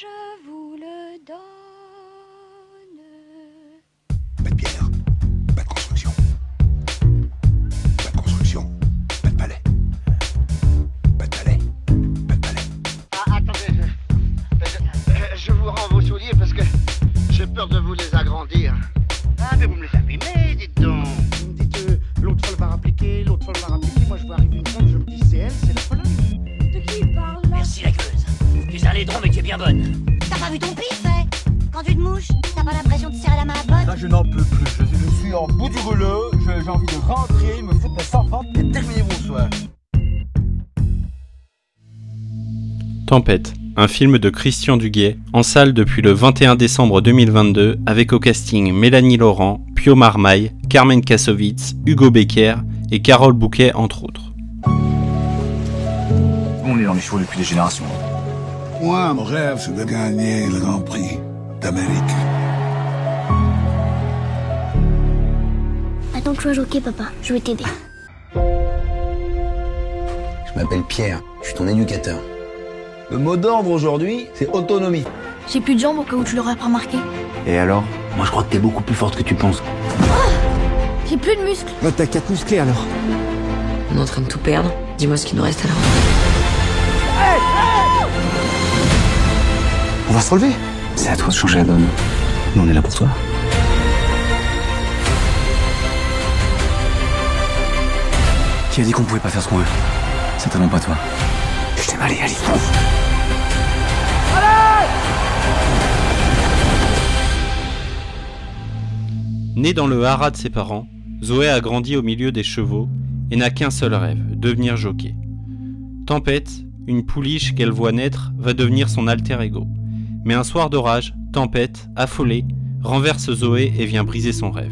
je vous le donne. Pas de pierre, pas de construction. Pas de construction, pas de palais. Pas de palais, pas de palais. Ah, attendez, je vous rends vos souliers parce que j'ai peur de vous les agrandir. Ah, mais vous me les abîmez, dites donc. Vous me dites, l'autre folle va rappliquer, l'autre folle va rappliquer. Moi, je vois arriver une folle, je me dis, c'est elle, c'est la folle. De qui il parle là? Merci, la gueuse. Tu es un laidron, mais tu es bien bonne. T'as pas vu ton pif, hein? Quand tu te mouches, t'as pas l'impression de serrer la main à pote? Là, je n'en peux plus. Je suis en bout du rouleau, j'ai envie de rentrer, me foutre ma servante et terminer mon soir. Tempête, un film de Christian Duguay, en salle depuis le 21 décembre 2022, avec au casting Mélanie Laurent, Pio Marmaï, Carmen Kassovitz, Hugo Becker et Carole Bouquet, entre autres. On est dans les chevaux depuis des générations. Moi, mon rêve, c'est de gagner le Grand Prix d'Amérique. Attends que je sois jockey, papa. Je vais t'aider. Je m'appelle Pierre. Je suis ton éducateur. Le mot d'ordre aujourd'hui, c'est autonomie. J'ai plus de jambes au cas où tu l'aurais pas remarqué. Et alors? Moi, je crois que t'es beaucoup plus forte que tu penses. Ah, j'ai plus de muscles. Bah, t'as 4 musclés, alors. On est en train de tout perdre. Dis-moi ce qu'il nous reste, alors. Hey, hey, on va se relever. C'est à toi de changer la donne. Nous, on est là pour toi. Qui a dit qu'on pouvait pas faire ce qu'on veut? Certainement pas toi. Je t'aime, allez, allez. Allez! Née dans le haras de ses parents, Zoé a grandi au milieu des chevaux et n'a qu'un seul rêve, devenir jockey. Tempête, une pouliche qu'elle voit naître, va devenir son alter ego. Mais un soir d'orage, Tempête, affolée, renverse Zoé et vient briser son rêve.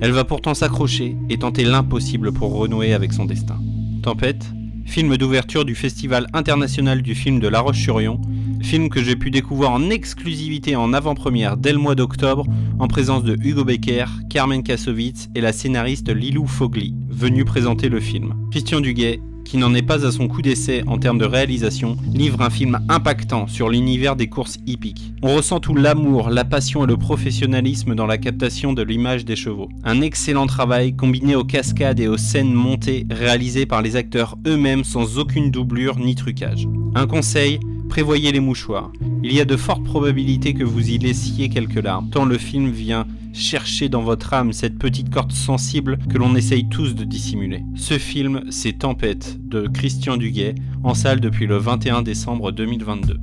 Elle va pourtant s'accrocher et tenter l'impossible pour renouer avec son destin. Tempête, film d'ouverture du Festival international du film de La Roche-sur-Yon, film que j'ai pu découvrir en exclusivité en avant-première dès le mois d'octobre, en présence de Hugo Becker, Carmen Kassovitz et la scénariste Lilou Fogli, venue présenter le film. Christian Duguay, qui n'en est pas à son coup d'essai en termes de réalisation, livre un film impactant sur l'univers des courses hippiques. On ressent tout l'amour, la passion et le professionnalisme dans la captation de l'image des chevaux. Un excellent travail combiné aux cascades et aux scènes montées réalisées par les acteurs eux-mêmes sans aucune doublure ni trucage. Un conseil, prévoyez les mouchoirs. Il y a de fortes probabilités que vous y laissiez quelques larmes, tant le film vient chercher dans votre âme cette petite corde sensible que l'on essaye tous de dissimuler. Ce film, c'est Tempête de Christian Duguay, en salle depuis le 21 décembre 2022.